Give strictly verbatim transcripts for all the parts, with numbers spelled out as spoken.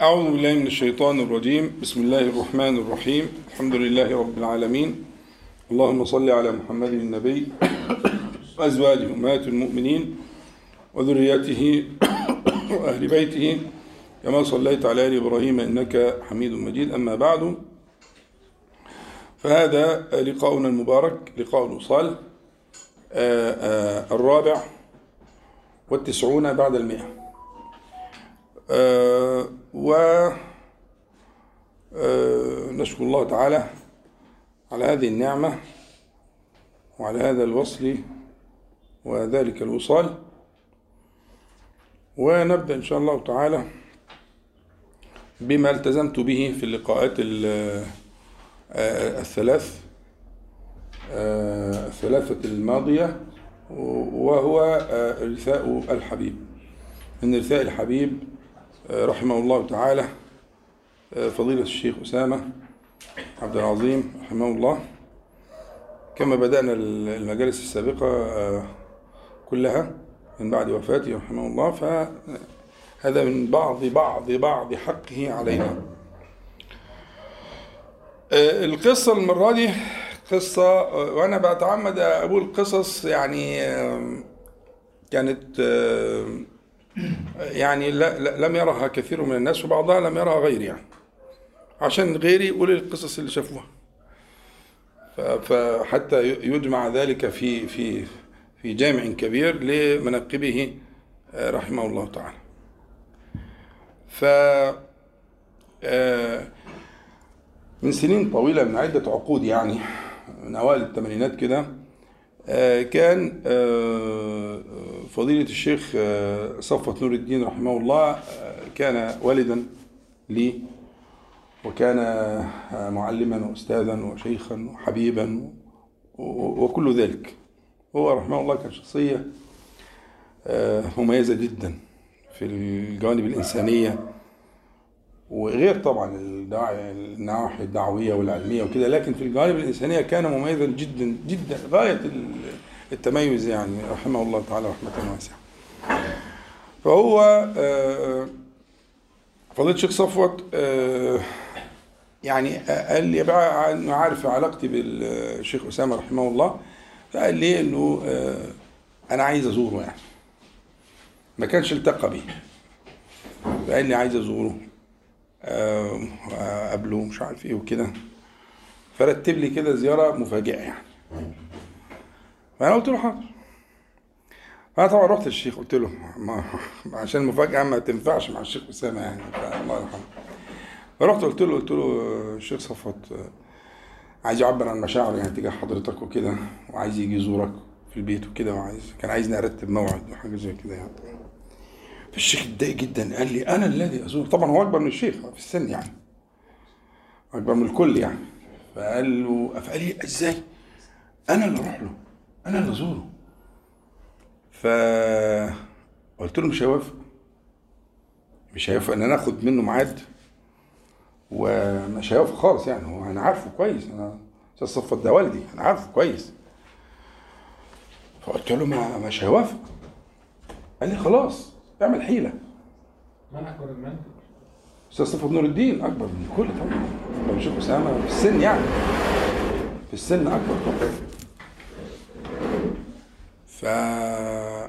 أعوذ بالله من الشيطان الرجيم. بسم الله الرحمن الرحيم. الحمد لله رب العالمين، اللهم صل على محمد النبي وأزواجه أمهات المؤمنين وذريته وأهل بيته كما صليت على آل إبراهيم إنك حميد مجيد. أما بعد، فهذا لقاؤنا المبارك، لقاء الوصال الرابع والتسعون بعد المئة، ونشكر الله تعالى على هذه النعمة وعلى هذا الوصل وذلك الوصال. ونبدأ إن شاء الله تعالى بما التزمت به في اللقاءات الثلاث الثلاثة الماضية، وهو إرثاء الحبيب. من إرثاء الحبيب رحمه الله تعالى فضيلة الشيخ أسامة عبد العظيم رحمه الله، كما بدأنا المجالس السابقة كلها من بعد وفاته رحمه الله، فهذا من بعض بعض بعض حقه علينا. القصة المرة دي قصة، وأنا بتعمد أقول قصص يعني كانت يعني لم يرها كثير من الناس، وبعضها لم يرها غيري، يعني عشان غيري يقول القصص اللي شافوها، فحتى يجمع ذلك في في في جامع كبير لمنقبه رحمه الله تعالى. ف من سنين طويلة، من عدة عقود، يعني من أوائل الثمانينات كده، كان فضيلة الشيخ صفوت نور الدين رحمه الله كان والدا لي، وكان معلما وأستاذا وشيخا وحبيبا وكل ذلك. هو رحمه الله كان شخصية مميزة جدا في الجوانب الإنسانية، وغير طبعا النواحي الدعوية والعلمية وكده، لكن في الجوانب الإنسانية كان مميزا جدا جدا غاية التميز، يعني رحمه الله تعالى رحمة واسعة. فهو فضيلة الشيخ صفوت يعني قال لي بقى، أنا عارف علاقتي بالشيخ أسامة رحمه الله، فقال لي إنه أنا عايز أزوره، يعني ما كانش التقى بيه، فقال لي عايز أزوره قبله مش عارف ايه وكده، فرتب لي كده زياره مفاجئه يعني. فانا قلت له حاضر. فانا طبعا رحت للشيخ قلت له ما عشان المفاجاه ما تنفعش مع الشيخ اسامه يعني، الله يرحمه. فرحت قلت له قلت له الشيخ صفوت عايز يعبر عن مشاعره يعني تجاه حضرتك وكده، وعايز يجي يزورك في البيت وكده، وعايز كان عايزني ارتب موعد وحاجه زي كده يعني. الشيخ اتضايق جدا، قال لي أنا الذي أزور. طبعا هو أكبر من الشيخ في السن يعني، أكبر من الكل يعني. فقال له فقال لي إزاي أنا اللي أروح له، أنا اللي أزوره؟ فقلت له مش هيوافق، مش هيوافق إن أنا آخد منه ميعاد، ومش هيوافق خالص يعني. هو أنا عارفه كويس، أنا أستاذ صفوت ده والدي، أنا عارفه كويس. فقلت له ما مش هيوافق. قال لي خلاص اعمل حيلة. من أكبر منك؟ أستاذ صفوت نور الدين أكبر من الكل طبعا، أكبر الشيخ أسامة في السن يعني، في السن أكبر طبعا. فا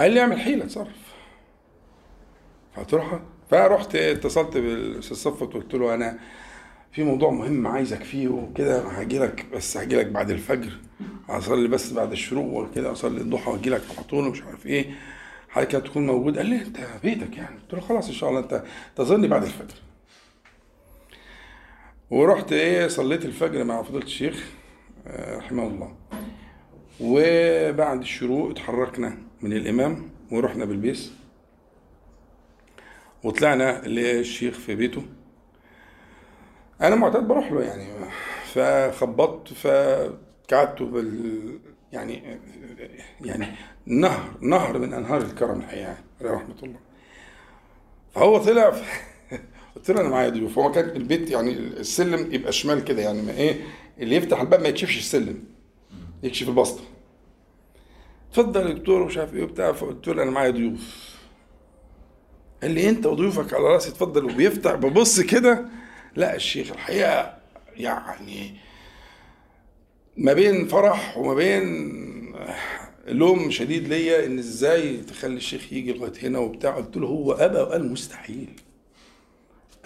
قال لي اعمل حيلة اتصرف. فهتروحها؟ فرحت اتصلت بالأستاذ صفوت وقلت له أنا في موضوع مهم عايزك فيه وكده، هاجي لك بس هاجي لك بعد الفجر، هصلي بس بعد الشروق وكده، أصلي الضحى وأجي لك على طول ومش عارف إيه. حضرتك هتكون موجود؟ قال لي انت بيتك يعني. قلت له خلاص ان شاء الله انت تظني بعد الفجر. ورحت ايه صليت الفجر مع فضيلة الشيخ رحمه الله، وبعد الشروق اتحركنا من الامام ورحنا بالبيس، وطلعنا للشيخ في بيته. انا معتاد بروح له يعني، فخبطت فقعدته بال يعني يعني نهر نهر من انهار الكرم الحقيقه عليه رحمه الله. فهو طلع قلت له انا معايا ضيوف. هو كان البيت يعني السلم يبقى شمال كده يعني، ما ايه اللي يفتح الباب ما يكشفش السلم، يكشف البسطه. اتفضل يا دكتور ومش عارف ايه وبتاع. فقلت له انا معايا ضيوف. قال لي انت وضيوفك على راسي اتفضل، وبيفتح ببص كده. لا الشيخ الحقيقه يعني ما بين فرح وما بين لوم شديد ليا ان ازاي تخلي الشيخ يجي لغايه هنا وبتاع. قلت له هو ابى وقال مستحيل،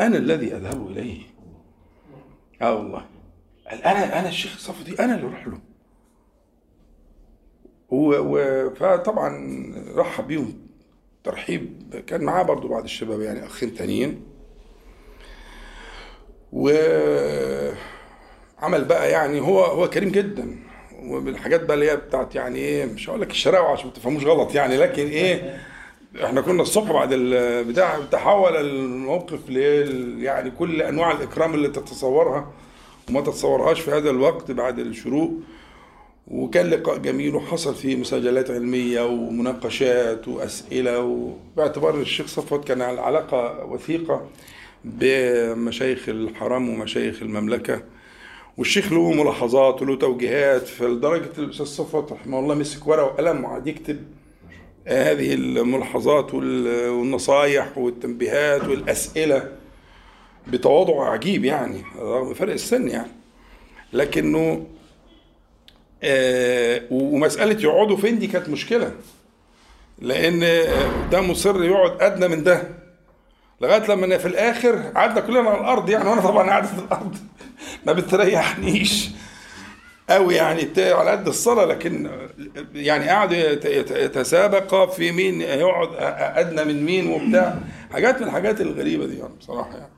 انا الذي اذهب اليه. اه والله قال انا انا الشيخ صفدي انا اللي اروح له. فطبعا رحب بيهم ترحيب، كان معاه برضو بعض الشباب يعني اخين تانيين، وعمل بقى يعني هو هو كريم جدا، وبالحاجات بقى اللي هي بتاعت يعني ايه، مش هقول لك الشراوه عشان ما تفهموش غلط يعني، لكن ايه احنا كنا الصبح بعد البتاع تحول الموقف ل يعني كل انواع الاكرام اللي تتصورها وما تتصورهاش في هذا الوقت بعد الشروق. وكان لقاء جميل وحصل فيه مساجلات علميه ومناقشات واسئله، باعتبار الشيخ صفوت كان على علاقه وثيقه بمشايخ الحرم ومشايخ المملكه، والشيخ له ملاحظات وله توجيهات. فلدرجه الاستاذ صفوت رحمه الله مسك ورقه وقلم وقعد يكتب هذه الملاحظات والنصايح والتنبيهات والاسئله بتواضع عجيب يعني، رغم فرق السن يعني، لكنه آه ومساله يقعدوا فين دي كانت مشكله، لان ده مصر يقعد ادنى من ده، لغايه لما في الاخر قعدنا كلنا على الارض يعني، وانا طبعا قاعد في الارض ما بتريحنيش أو يعني على قد الصلاة، لكن يعني قاعد يتسابق في مين يقعد أدنى من مين وبتاع، حاجات من الحاجات الغريبة دي يعني بصراحة يعني.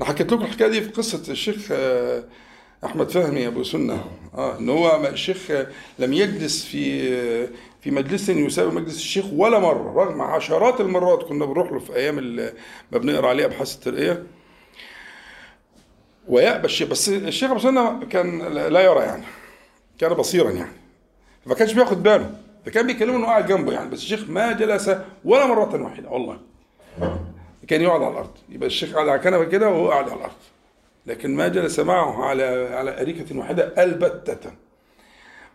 أنا حكيت لكم الحكاية دي في قصة الشيخ أحمد فهمي أبو سنة، آه إن هو الشيخ لم يجلس في في مجلس يساوي مجلس الشيخ ولا مرة، رغم عشرات المرات كنا بنروح له في أيام اللي ما بنقرأ عليه أبحاث الترقية. ويأبى الشيخ، بس الشيخ أبو سنة كان لا يرى يعني، كان بصيرا يعني، فما كانش بياخد باله، فكان بيكلمه انه قاعد جنبه يعني، بس الشيخ ما جلس ولا مره واحده والله. كان يقعد على الارض، يبقى الشيخ قاعد على كنبه كده وهو قاعد على الارض، لكن ما جلس معه على على اريكه واحده البته.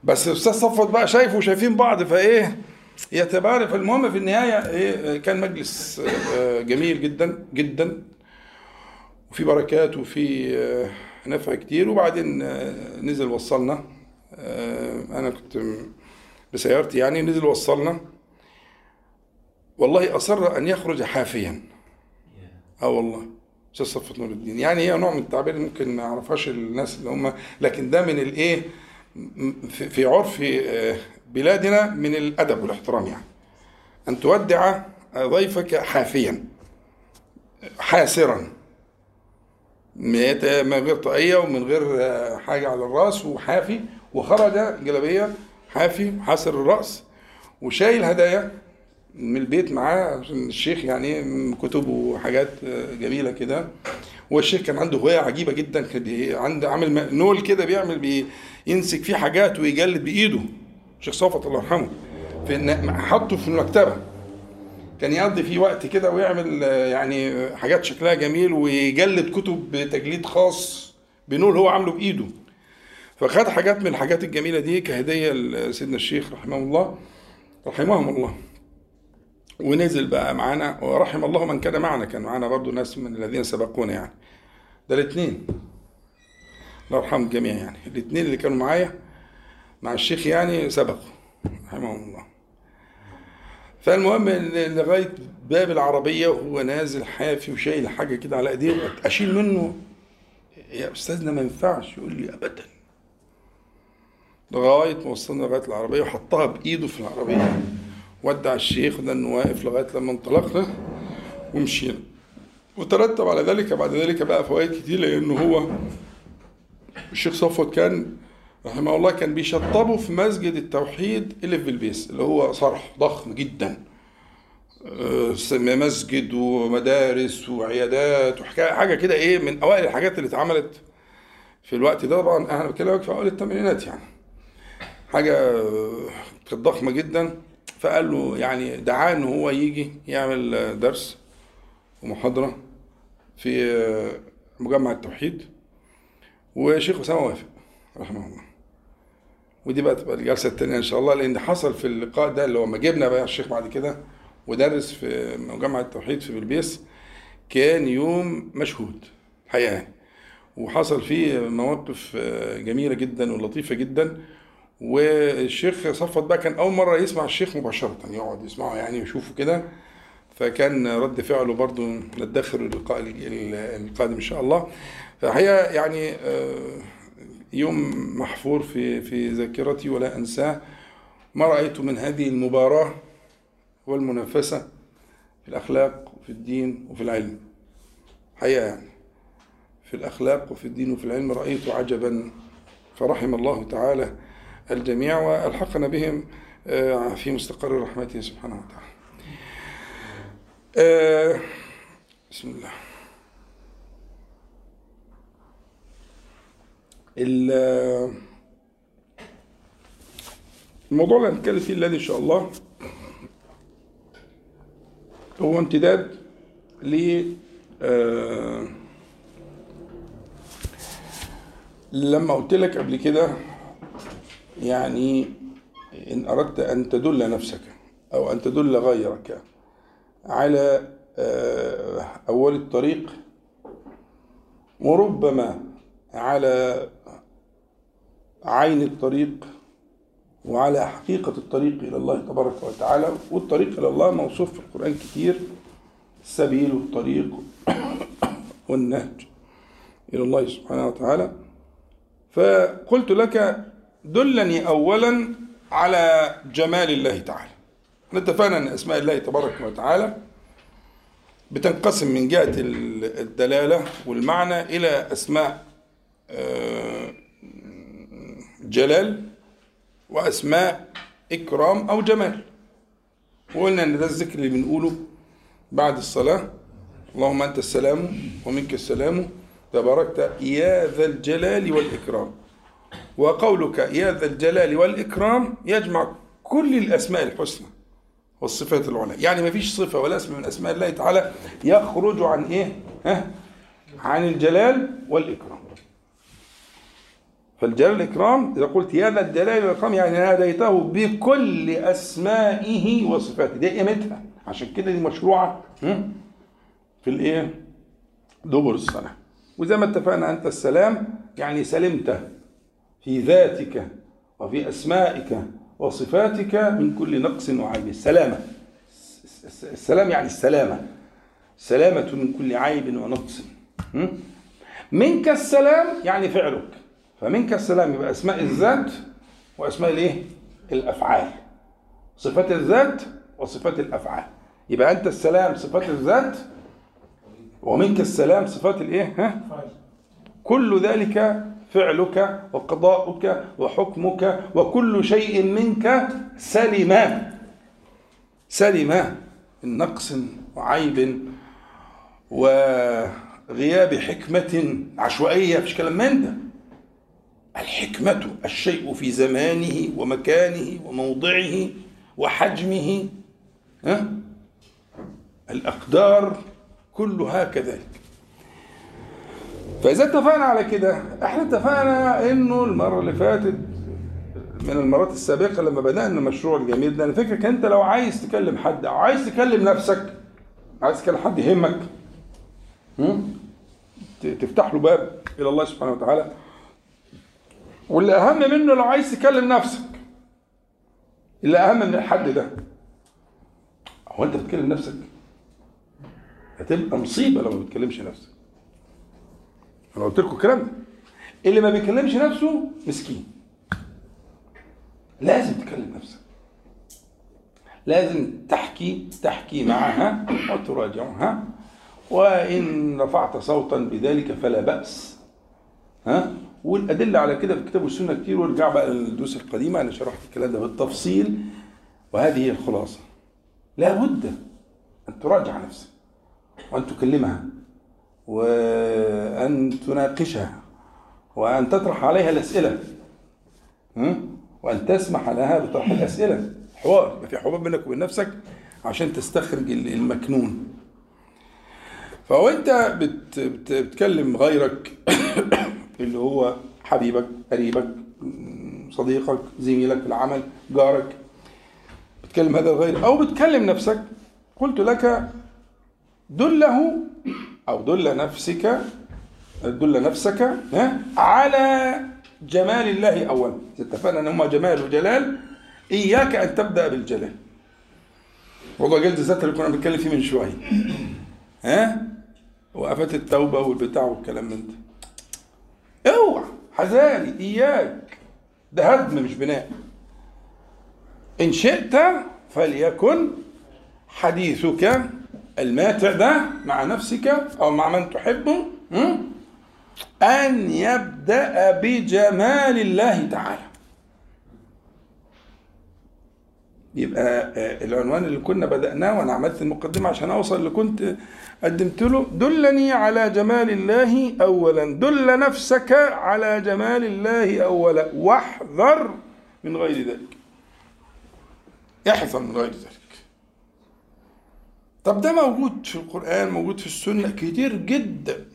بس الاستاذ صفوت بقى شايفه وشايفين بعض، فايه يتبارك. المهم في النهايه ايه، كان مجلس جميل جدا جدا، وفي بركات وفي نفع كتير. وبعدين نزل وصلنا، أنا كنت بسيارتي يعني، نزل وصلنا. والله أصر أن يخرج حافيا. آه والله أستاذ صفوت نور الدين، يعني هي نوع من التعبير ممكن ما يعرفهاش الناس اللي هم، لكن ده من الإيه في عرف بلادنا من الأدب والاحترام يعني، أن تودع ضيفك حافيا حاسرا، من غير طاقية ومن غير حاجة على الرأس، وحافي، وخرج جلابية حافي حاسر الرأس، وشايل هدايا من البيت معاه عشان الشيخ يعني، كتب وحاجات جميلة كده. والشيخ كان عنده هواية عجيبة جدا، كان عنده عامل نول كده بيعمل بيمسك فيه حاجات ويجلد بإيده. الشيخ صفوت الله يرحمه حطه في المكتبة، كان يقضي فيه وقت كده ويعمل يعني حاجات شكلها جميل، ويجلد كتب بتجليد خاص بنول هو عامله بايده. فخد حاجات من الحاجات الجميله دي كهديه لسيدنا الشيخ رحمه الله، رحمهم الله، ونزل بقى معانا. ورحم الله من كان معنا، كان معانا برضو ناس من الذين سبقونا يعني، ده الاثنين الله يرحم الجميع يعني، الاثنين اللي كانوا معايا مع الشيخ يعني سبقوا رحمهم الله. فالمهم لغايه باب العربيه وهو نازل حافي وشايل حاجه كده على ايديه، اشيل منه يا استاذنا ما ينفعش، يقول لي ابدا. لغايه ما وصلنا لغايه العربيه وحطها بايده في العربيه، ودع الشيخ وده واقف لغايه لما انطلقنا ومشينا. وترتب على ذلك بعد ذلك بقى فوائد كتير، لان هو الشيخ صفوت كان رحمه الله كان بيشطبوا في مسجد التوحيد اللي في بلبيس، اللي هو صرح ضخم جدا، مسجد ومدارس وعيادات وحكايه، حاجه كده ايه من اوائل الحاجات اللي اتعملت في الوقت ده. طبعا احنا بنتكلم في اوائل الثمانينات يعني، حاجه كانت ضخمه جدا. فقال له يعني دعاه ان هو يجي يعمل درس ومحاضره في مجمع التوحيد، وشيخ اسامه وافق رحمه الله. ودي بقى تبقى الجلسه الثانيه ان شاء الله، لان حصل في اللقاء ده اللي هو ما جبنا بقى الشيخ بعد كده ودرس في جامعه التوحيد في بلبيس، كان يوم مشهود حقيقه يعني، وحصل فيه مواقف جميله جدا ولطيفه جدا. والشيخ صفت بقى كان اول مره يسمع الشيخ مباشره، يعني يقعد يسمعه يعني ويشوفه كده، فكان رد فعله برضو ندخر اللقاء القادم ان شاء الله. فحقيقه يعني يوم محفور في في ذاكرتي ولا انساه. ما رايت من هذه المباراه والمنافسه في الاخلاق وفي الدين وفي العلم حقيقه يعني، في الاخلاق وفي الدين وفي العلم رايت عجبا، فرحم الله تعالى الجميع والحقنا بهم في مستقر رحمته سبحانه وتعالى. أه بسم الله. الموضوع اللي هنتكلم فيه الليله ان شاء الله هو امتداد ل أه لما قلت لك قبل كده، يعني إن أردت أن تدل نفسك أو أن تدل غيرك على أول الطريق وربما على عين الطريق وعلى حقيقة الطريق إلى الله تبارك وتعالى. والطريق إلى الله موصوف في القرآن كتير، السبيل والطريق والنهج إلى الله سبحانه وتعالى. فقلت لك دلني أولا على جمال الله تعالى. نتفقنا أن أسماء الله تبارك وتعالى بتنقسم من جهة الدلالة والمعنى إلى أسماء جلال وأسماء إكرام أو جمال. وقلنا أن ده الذكر اللي بنقوله بعد الصلاة، اللهم أنت السلام ومنك السلام تباركت يا ذا الجلال والإكرام. وقولك يا ذا الجلال والإكرام يجمع كل الأسماء الحسنى والصفات العلى، يعني ما فيش صفة ولا اسم من أسماء الله تعالى يخرج عن إيه؟ ها؟ عن الجلال والإكرام. فالجلال والإكرام إذا قلت يا ذا الجلال والإكرام يعني ناديته بكل أسمائه وصفاته. دي قيمتها، عشان كده دي مشروعة في الإيه؟ دبر الصلاة. وزي ما اتفقنا أنت السلام يعني سلمته في ذاتك وفي أسمائك وصفاتك من كل نقص وعيب. السلامة، السلام يعني السلامة، سلامة من كل عيب ونقص. منك السلام يعني فعلك، فمنك السلام يبقى أسماء الذات وأسماء الإيه؟ الأفعال، صفات الذات وصفات الأفعال. يبقى أنت السلام صفات الذات، ومنك السلام صفات الإيه؟ ها؟ كل ذلك فعلك وقضاؤك وحكمك وكل شيء منك سلم، سلم من نقص وعيب وغياب حكمة عشوائية. مفيش كلام من ده. الحكمة الشيء في زمانه ومكانه وموضعه وحجمه، ها؟ الأقدار كلها كذلك. فإذا اتفقنا على كده، احنا اتفقنا انه المرة اللي فاتت من المرات السابقة لما بدأنا المشروع الجميل ده، الفكرة كان انت لو عايز تكلم حد او عايز تكلم نفسك، عايز تكلم حد يهمك، تفتح له باب الى الله سبحانه وتعالى. واللي اهم منه لو عايز تكلم نفسك، اللي اهم من الحد ده، هو انت بتكلم نفسك؟ هتبقى مصيبة لو ما بتكلمش نفسك. أنا قلت لكم الكلام ده، اللي ما بيكلمش نفسه مسكين. لازم تكلم نفسك، لازم تحكي تحكي معها وتراجعها، وإن رفعت صوتا بذلك فلا بأس. ها؟ والأدلة على كده في الكتاب والسنة كتير، وارجع بقى للدروس القديمة، أنا شرحت الكلام ده بالتفصيل. وهذه هي الخلاصة، لابد أن تراجع نفسك وأن تكلمها وأن تناقشها وأن تطرح عليها الأسئلة وأن تسمح لها بطرح الأسئلة. حوار، ما في حوار بينك وبين نفسك عشان تستخرج المكنون. فأنت بت بتكلم غيرك اللي هو حبيبك، قريبك، صديقك، زميلك في العمل، جارك، بتكلم هذا الغير، أو بتكلم نفسك قلت لك دله أو دل نفسك دل نفسك على جمال الله أولا. اتفقنا أن هما جمال وجلال، إياك أن تبدأ بالجلال. موضوع جلد الذات اللي كنا بنتكلم فيه من شوية، ها؟ وقفات التوبة والبتاع والكلام من ده. اوعى حذاري، إياك، ده هدم مش بناء. إن شئت فليكن حديثك الماتع ده مع نفسك أو مع من تحبه أن يبدأ بجمال الله تعالى. يبقى العنوان اللي كنا بدأناه، وأنا عملت المقدمة عشان أوصل اللي كنت قدمت له، دلني على جمال الله أولا، دل نفسك على جمال الله أولا، واحذر من غير ذلك، احذر من غير ذلك. طب ده موجود في القرآن، موجود في السنة كتير جدا،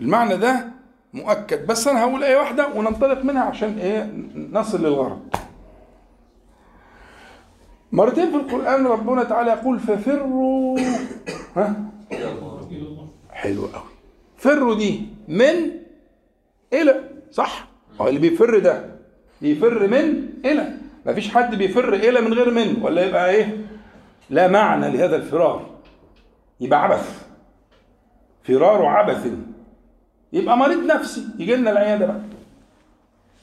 المعنى ده مؤكد، بس أنا هقول آية واحدة وننطلق منها عشان إيه نصل للغرض. مرتين في القرآن ربنا تعالى يقول ففروا، ها؟ حلو قوي. فروا دي من إلى، صح؟ هو اللي بيفر ده بيفر من إلى، مفيش حد بيفر إلى من غير من، ولا يبقى إيه؟ لا معنى لهذا الفرار، يبقى عبث، فرار عبث، يبقى مريض نفسي يجي لنا العياده بقى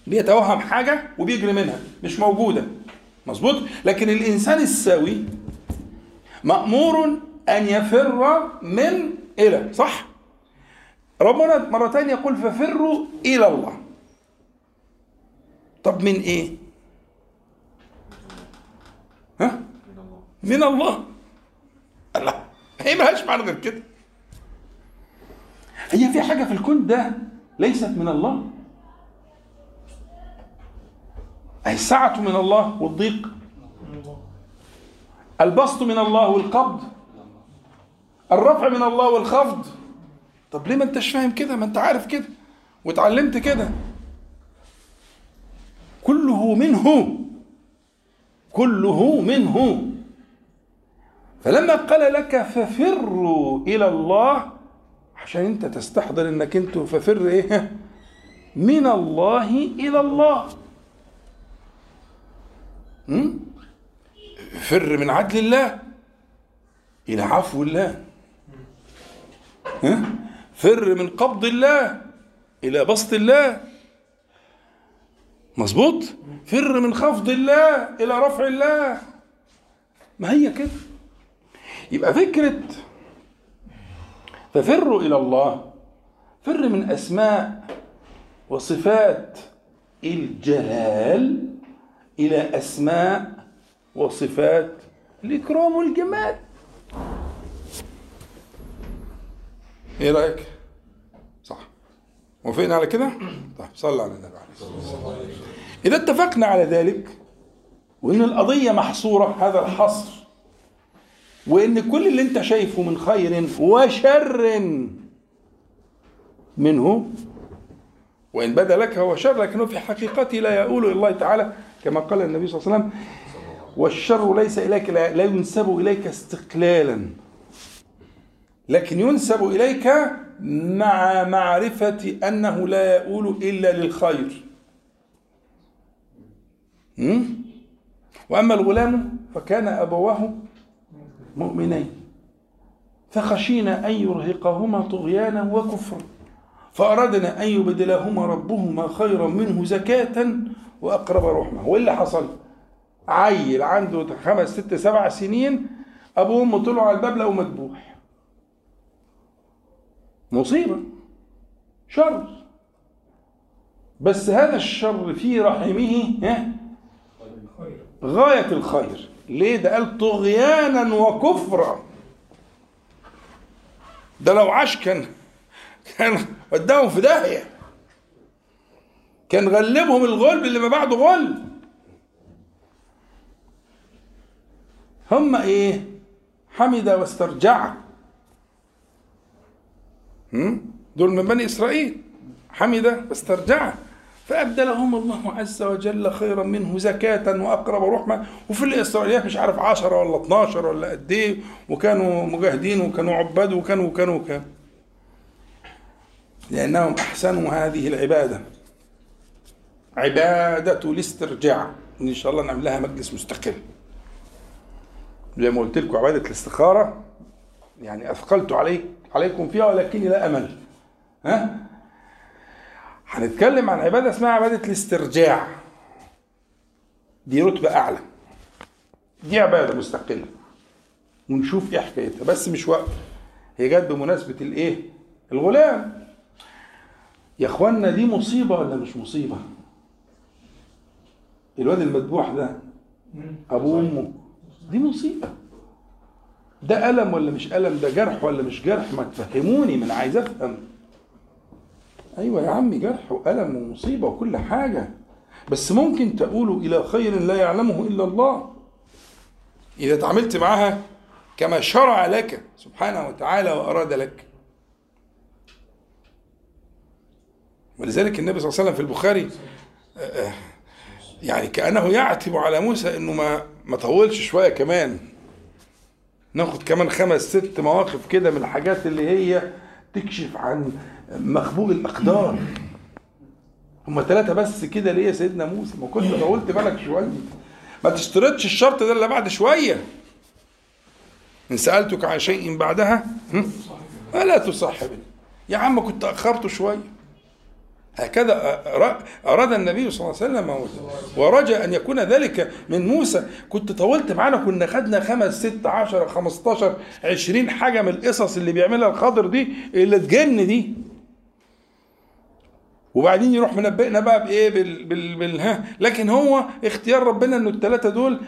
بيتوهم حاجه وبيجري منها مش موجوده، مظبوط. لكن الانسان السوي مأمور ان يفر من الى، صح؟ ربنا مرتين يقول ففروا الى الله. طب من ايه؟ ها؟ من الله. الله هي ملهاش معنى غير كده. هي في حاجة في الكون ده ليست من الله؟ أي السعة من الله والضيق، البسط من الله والقبض، الرفع من الله والخفض. طب ليه ما انتش فاهم كده؟ ما انت عارف كده وتعلمت كده. كله منه، كله منه. فلما قال لك ففروا إلى الله عشان أنت تستحضر أنك أنت ففر إيه؟ من الله إلى الله. فر من عدل الله إلى عفو الله، فر من قبض الله إلى بسط الله، مظبوط؟ فر من خفض الله إلى رفع الله. ما هي كده. يبقى فكرة ففروا إلى الله، فر من أسماء وصفات الجلال إلى أسماء وصفات الإكرام والجمال. إيه رأيك؟ صح، وافقنا على كده؟ طيب صلى على النبي عليه الصلاة والسلام. إذا اتفقنا على ذلك، وإن القضية محصورة هذا الحصر، وإن كل اللي أنت شايفه من خير وشر منه، وإن بدا لك هو شر لكنه في حقيقته لا يؤول إلى الله تعالى، كما قال النبي صلى الله عليه وسلم والشر ليس إليك، لا ينسب إليك استقلالا، لكن ينسب إليك مع معرفة أنه لا يؤول إلا للخير. وأما الغلام فكان أبواه مؤمنين فخشينا أن يرهقهما طغيانا وكفرا، فأردنا أن يبدلهما ربهما خيرا منه زكاة وأقرب رحمة. واللي حصل عيل عنده خمس ست سبع سنين، أبوه وأمه طلعوا على الباب لقوه مذبوح. مصيبة، شر، بس هذا الشر في رحمه غاية الخير. ليه؟ ده قال طغيانا وكفرا، ده لو عاش كان كان وداهم في داهيه، كان غلبهم الغلب اللي ما بعده غلب. هم ايه؟ حمد واسترجع، دول من بني اسرائيل، حمد واسترجع، فأبدلهم الله عز وجل خيرا منه زكاة وأقرب رحمة. وفي الإسرائيليات مش عارف عشرة ولا اتناشر ولا قد ايه، وكانوا مجاهدين وكانوا عباد وكانوا وكانوا كانوا لأنهم أحسنوا هذه العبادة، عبادة الاسترجاع. إن شاء الله نعمل لها مجلس مستقل زي ما قلت لكم. عبادة الاستخارة يعني أثقلت عليك عليكم فيها ولكني لا أمل. ها؟ هنتكلم عن عبادة اسمها عبادة الاسترجاع، دي رتبة أعلى، دي عبادة مستقلة ونشوف إيه حكايتها، بس مش وقت. هي جت بمناسبة الإيه؟ الغلام. يا إخوانا دي مصيبة ولا مش مصيبة؟ الواد المذبوح ده أبوه وأمه، دي مصيبة. ده ألم ولا مش ألم؟ ده جرح ولا مش جرح؟ ما تفهموني، من عايز أفهم. أيوة يا عمي، جرح وألم ومصيبة وكل حاجة، بس ممكن تقولوا إلى خير لا يعلمه إلا الله إذا تعاملت معها كما شرع لك سبحانه وتعالى وأراد لك. ولذلك النبي صلى الله عليه وسلم في البخاري يعني كأنه يعتب على موسى إنه ما ما طولش شوية، كمان ناخد كمان خمس ست مواقف كده من الحاجات اللي هي تكشف عن مخبوء الأقدار. هما ثلاثة بس كده ليه يا سيدنا موسى؟ ما كنت طولت بالك شوية؟ ما تشترطش الشرط ده إلا بعد شوية. إن سألتك عن شيء بعدها فلا تصاحبني. يا عم كنت أخرته شوية. هكذا أراد النبي صلى الله عليه وسلم ورجى أن يكون ذلك من موسى. كنت طولت معنا، كنا خدنا خمس ست عشر خمستاشر عشرين حاجة من القصص اللي بيعملها الخضر دي اللي تجن دي، وبعدين يروح منبئنا بقى بإيه بال بال بالها. لكن هو اختيار ربنا إنه الثلاثة دول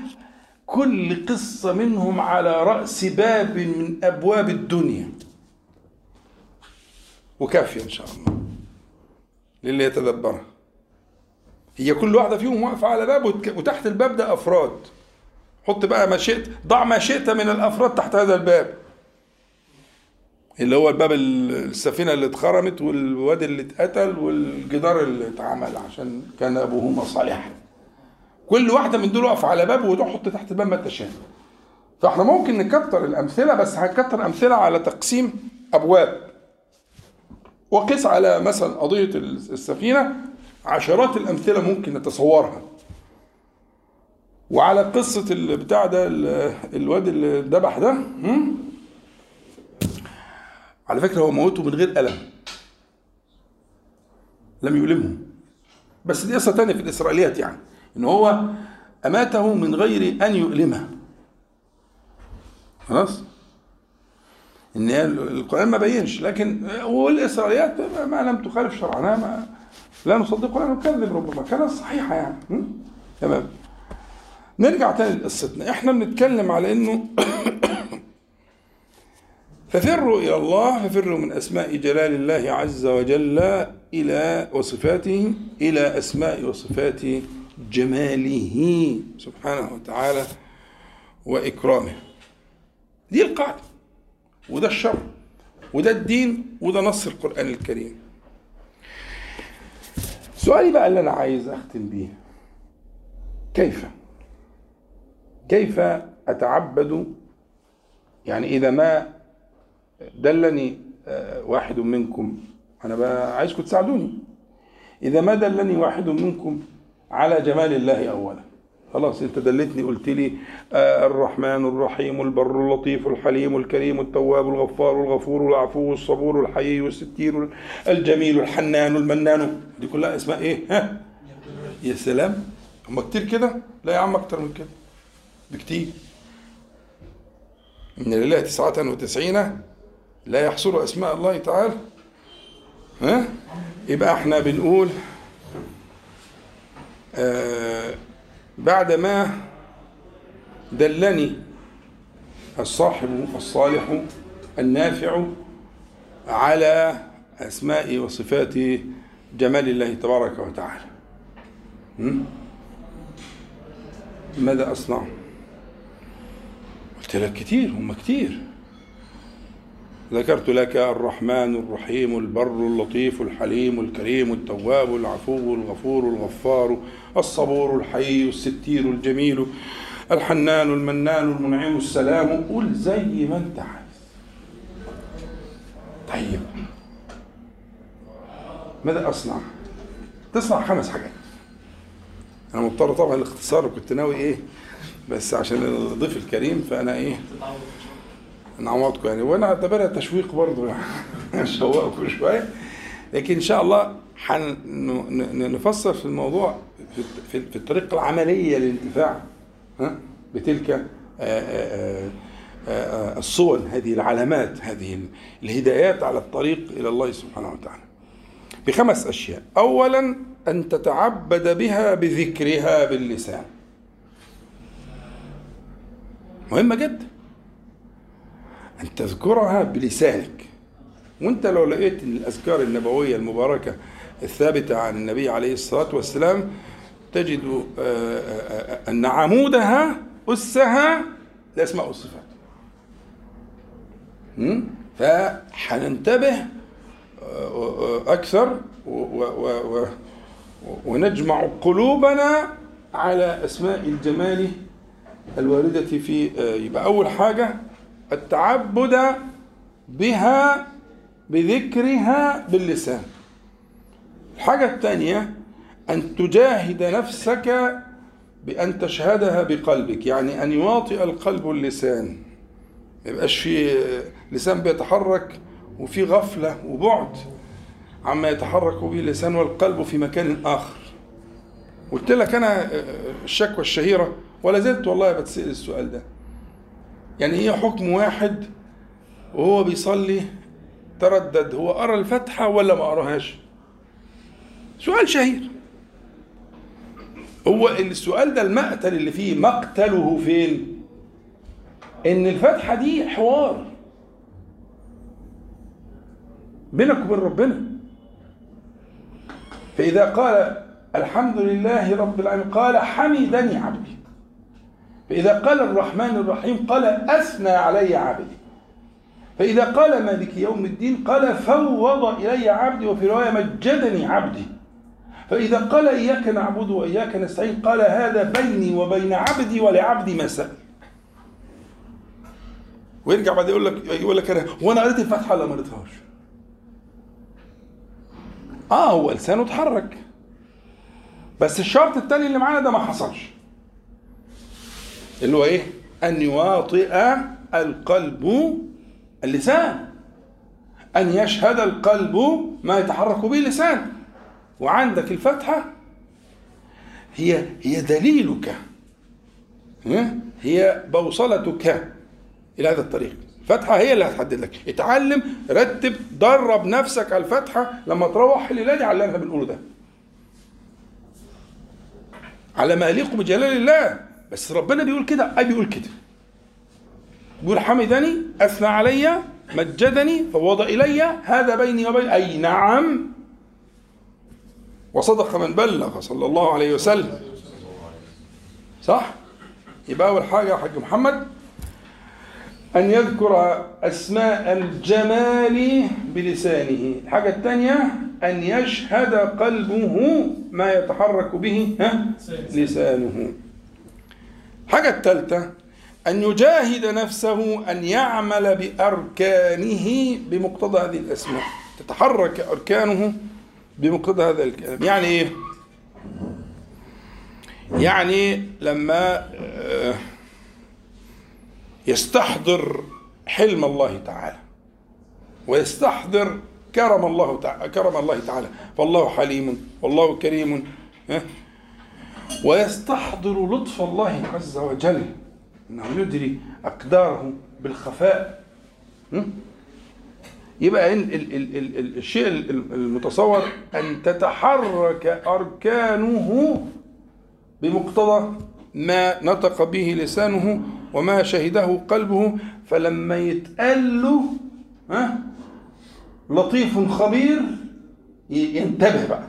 كل قصة منهم على رأس باب من أبواب الدنيا، وكافية إن شاء الله للي يتدبرها. هي كل واحدة فيهم واقفة على باب، وتحت الباب ده أفراد. حط بقى ما شئت، ضع ما شئت من الأفراد تحت هذا الباب، اللي هو الباب السفينة اللي اتخرمت والواد اللي اتقتل والجدار اللي اتعمل عشان كان أبوهما صالح. كل واحدة من دول واقفة على باب وتحط تحت الباب ما تشاء. فاحنا ممكن نكتر الأمثلة، بس هنكتر أمثلة على تقسيم أبواب. وقس على مثلا قضية السفينة عشرات الأمثلة ممكن نتصورها. وعلى قصة البتاع ده الواد اللي ذبح ده، على فكرة هو موته من غير ألم، لم يؤلمه، بس دي قصة تانية في الإسرائيليات، يعني إن هو أماته من غير أن يؤلمه. خلاص؟ إن القرآن ما بينش، لكن والإسرائيليات ما لم تخالف شرعنا ما لا نصدق ولا نكذب، ربما كانت صحيحة يعني. تمام. نرجع تاني لقصتنا. إحنا بنتكلم على إنه ففروا إلى الله، ففروا من أسماء جلال الله عز وجل إلى وصفاته، إلى أسماء وصفات جماله سبحانه وتعالى وإكرامه. دي القاعدة، وده الشر، وده الدين، وده نص القرآن الكريم. سؤالي بقى اللي أنا عايز أختم بيه، كيف كيف أتعبد؟ يعني إذا ما دلني واحد منكم، أنا بقى عايزكم تساعدوني، إذا ما دلني واحد منكم على جمال الله أولا، خلاص انت دلتني قلت لي الرحمن الرحيم البر اللطيف الحليم الكريم التواب الغفار الغفور العفو الصبور الحيي الستير الجميل الحنان المنان، دي كلها اسماء ايه؟ ها؟ يا سلام، هم كتير كده؟ لا يا عم اكتر من كده بكتير. ان لله تسعة وتسعين لا يحصر اسماء الله تعالى. ها؟ يبقى احنا بنقول آه بعد ما دلني الصاحب الصالح النافع على أسماء وصفات جمال الله تبارك وتعالى، ماذا أصنع؟ قلت لك كتير، هم كتير. ذكرت لك الرحمن الرحيم البر اللطيف الحليم الكريم التواب العفو الغفور الغفار الصبور الحي الستير الجميل الحنان المنان المنعم السلام. قل زي ما انت عايز. طيب ماذا أصنع؟ تصنع خمس حاجات. أنا مضطر طبعا الاختصار، كنت ناوي إيه بس عشان الضيف الكريم فأنا إيه نعوضكم يعني، وأنا أعتبرها تشويق برضو يعني شوقكم شوية، لكن إن شاء الله هنفصل في الموضوع في في الطريقة العملية للانتفاع بتلك الصور، هذه العلامات، هذه الهدايات على الطريق إلى الله سبحانه وتعالى بخمس أشياء. أولا أن تتعبد بها بذكرها باللسان، مهمة جدا أن تذكرها بلسانك. وأنت لو لقيت الأذكار النبوية المباركة الثابتة عن النبي عليه الصلاة والسلام تجد أن عمودها أسها لأسماء والصفات، فحننتبه أكثر ونجمع قلوبنا على أسماء الجمال الواردة في. يبقى أول حاجة التعبد بها بذكرها باللسان. الحاجة الثانية أن تجاهد نفسك بأن تشهدها بقلبك، يعني أن يواطئ القلب اللسان، ما يبقاش في لسان بيتحرك وفي غفلة وبعد عما يتحرك به اللسان والقلب في مكان آخر. قلت لك أنا الشكوى الشهيرة ولا زلت والله بتسأل السؤال ده، يعني إيه حكم واحد وهو بيصلي تردد هو قرأ الفاتحة ولا ما قراهاش؟ سؤال شهير. هو السؤال ده المقتل اللي فيه مقتله فين؟ إن الفاتحة دي حوار بينك وبين ربنا، فإذا قال الحمد لله رب العالمين قال حمدني عبدي، فإذا قال الرحمن الرحيم قال أثنى علي عبدي، فإذا قال مالك يوم الدين قال فوض إلي عبدي، وفي رواية مجدني عبدي، فإذا قال إياك نعبد وإياك نستعين قال هذا بيني وبين عبدي ولعبدي ما سأل. ويرجع بعد يقول لك يقول لك أنا وأنا قريت الفاتحة ولا ما قريتهاش؟ آه هو لسانه اتحرك، بس الشرط التاني اللي معانا ده ما حصلش، اللي هو إيه؟ أن يواطئ القلب اللسان، أن يشهد القلب ما يتحرك به اللسان. وعندك الفتحة هي هي دليلك، هي بوصلتك إلى هذا الطريق. الفتحة هي اللي هتحدد لك. اتعلم، رتب، درب نفسك على الفتحة. لما تروح الليلة دي علمها بنقوله ده على ما يليق بجلال الله، بس ربنا بيقول كده، أي بيقول كده، بيقول حمدني، أثنى علي، مجدني، فوضى إلي، هذا بيني وبين. أي نعم، وصدق من بلغ صلى الله عليه وسلم، صح؟ يبقى أول حاجة يا حاج محمد أن يذكر أسماء الجمال بلسانه. الحاجة الثانية أن يشهد قلبه ما يتحرك به لسانه. الحاجة الثالثة أن يجاهد نفسه أن يعمل بأركانه بمقتضى هذه الأسماء، تتحرك أركانه بمقتضى هذا الكلام. يعني إيه؟ يعني لما يستحضر حلم الله تعالى ويستحضر كرم الله تعالى، كرم الله تعالى فالله حليم والله كريم، ويستحضر لطف الله عز وجل أنه يدري أقداره بالخفاء. يبقى الشيء المتصور أن تتحرك أركانه بمقتضى ما نطق به لسانه وما شهده قلبه، فلما يتقال له لطيف خبير ينتبه بقى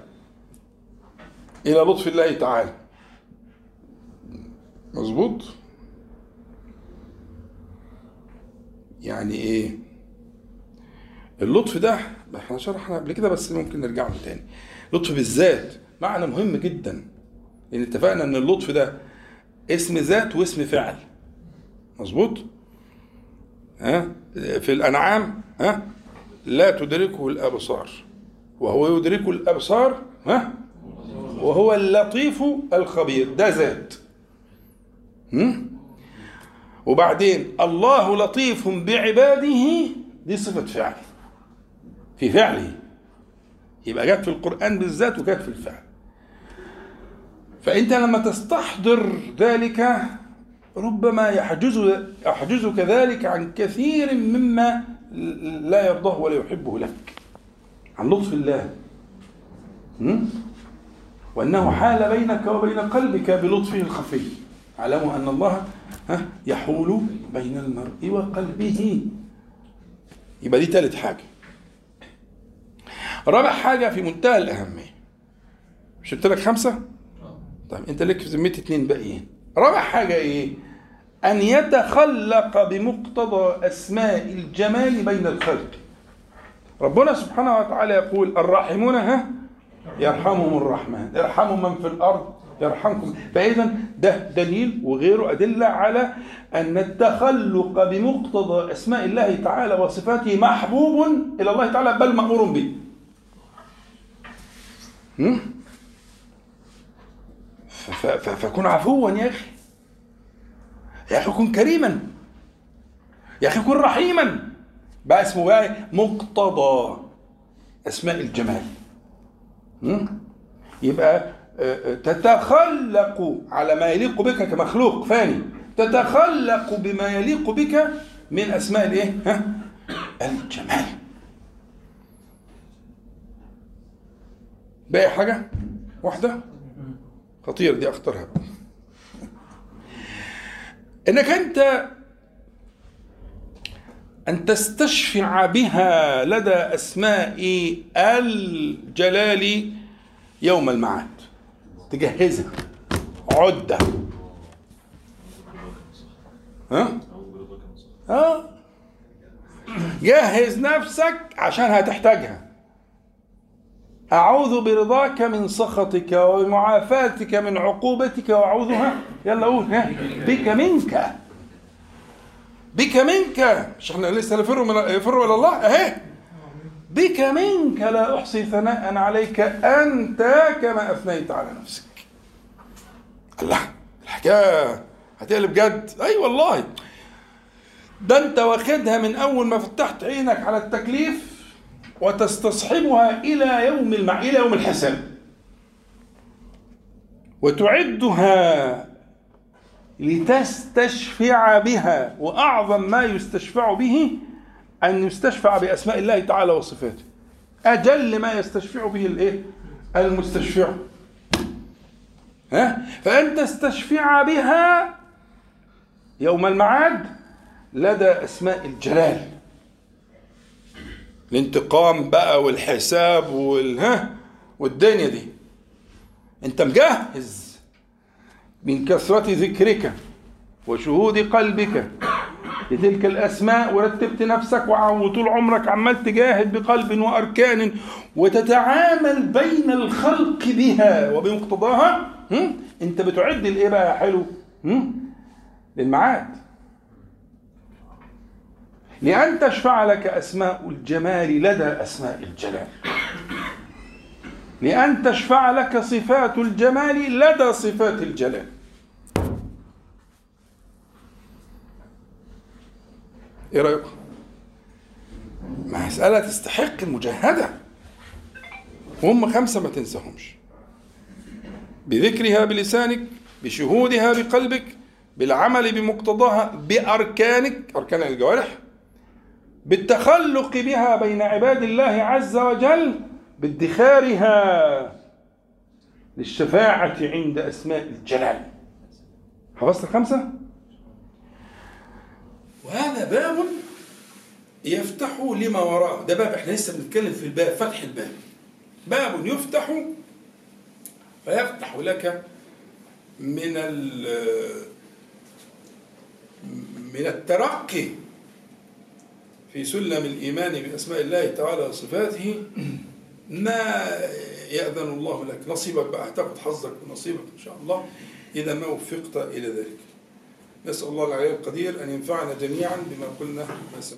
إلى لطف الله تعالى. مظبوط؟ يعني إيه؟ اللطف ده احنا شرحنا قبل كده بس ممكن نرجع له تاني. لطف بالذات معنى مهم جدا، لان اتفقنا ان اللطف ده اسم ذات واسم فعل، مظبوط؟ ها في الانعام ها لا تدركه الابصار وهو يدركه الابصار ها وهو اللطيف الخبير، ده ذات. وبعدين الله لطيف بعباده دي صفة فعل في فعله، يبقى جت في القرآن بالذات وجت في الفعل. فأنت لما تستحضر ذلك ربما يحجز يحجزك ذلك عن كثير مما لا يرضاه ولا يحبه لك، عن لطف الله وأنه حال بينك وبين قلبك بلطفه الخفي. اعلموا أن الله يحول بين المرء وقلبه. يبقى دي ثالث حاجة. رابع حاجة في منتهى الأهمية، مش قلت لك خمسة؟ طيب أنت لك في ذمتي اتنين باقيين. رابع حاجة إيه؟ أن يتخلق بمقتضى أسماء الجمال بين الخلق. ربنا سبحانه وتعالى يقول الراحمون ها يرحمهم الرحمن، يرحمهم من في الأرض يرحمكم. فإذا ده دليل وغيره أدلة على أن التخلق بمقتضى أسماء الله تعالى وصفاته محبوب إلى الله تعالى بل مأمور به. فكن عفوا يا أخي، يا أخي كن كريما، يا أخي كن رحيما. بقى اسمه بقى مقتضى أسماء الجمال. يبقى تتخلق على ما يليق بك كمخلوق فاني، تتخلق بما يليق بك من أسماء الإيه؟ الجمال. باقي حاجة واحدة خطيرة دي أخطرها، إنك أنت أن تستشفع بها لدى أسماء الجلال يوم المعاد. تجهزها عدة ها؟ ها؟ جهز نفسك عشان هتحتاجها. أعوذ برضاك من سخطك ومعافاتك من عقوبتك وأعوذها يلا قول بك منك، بك منك. مش احنا لسه يفروا إلى الله أهي. بك منك لا أحصي ثناء عليك أنت كما أثنيت على نفسك. الله الحكاية هتقلب جد. أي أيوة والله، ده أنت واخدها من أول ما فتحت عينك على التكليف وتستصحبها إلى يوم المع إلى يوم الحساب وتعدها لتستشفع بها. وأعظم ما يستشفع به أن يستشفع بأسماء الله تعالى وصفاته، أجل ما يستشفع به الإيه؟ المستشفع. ها؟ فأن تستشفع بها يوم المعاد لدى أسماء الجلال. الانتقام بقى والحساب والها والدنيا دي أنت مجهز من كثرة ذكرك وشهود قلبك لتلك الأسماء، ورتبت نفسك وطول عمرك عمال تجاهد بقلب وأركان وتتعامل بين الخلق بها وبمقتضاها. أنت بتعد الإيه بقى حلو للمعاد، لأن تشفع لك أسماء الجمال لدى أسماء الجلال، لأن تشفع لك صفات الجمال لدى صفات الجلال. ايه رايك؟ مساله تستحق المجاهده، وهم خمسه ما تنساهمش، بذكرها بلسانك، بشهودها بقلبك، بالعمل بمقتضاها باركانك اركان الجوارح، بالتخلق بها بين عباد الله عز وجل، بادخارها للشفاعه عند اسماء الجلال. حفظت الخمسه؟ وهذا باب يفتح لما وراءه. ده باب، احنا لسه بنتكلم في الباب، فتح الباب. باب يفتح فيفتح لك من من الترقي في سلم الإيمان بأسماء الله تعالى وصفاته ما يأذن الله لك. نصيبك بقى، تاخد حظك ونصيبك إن شاء الله إذا ما وفقت إلى ذلك. نسأل الله العلي القدير أن ينفعنا جميعا بما قلنا.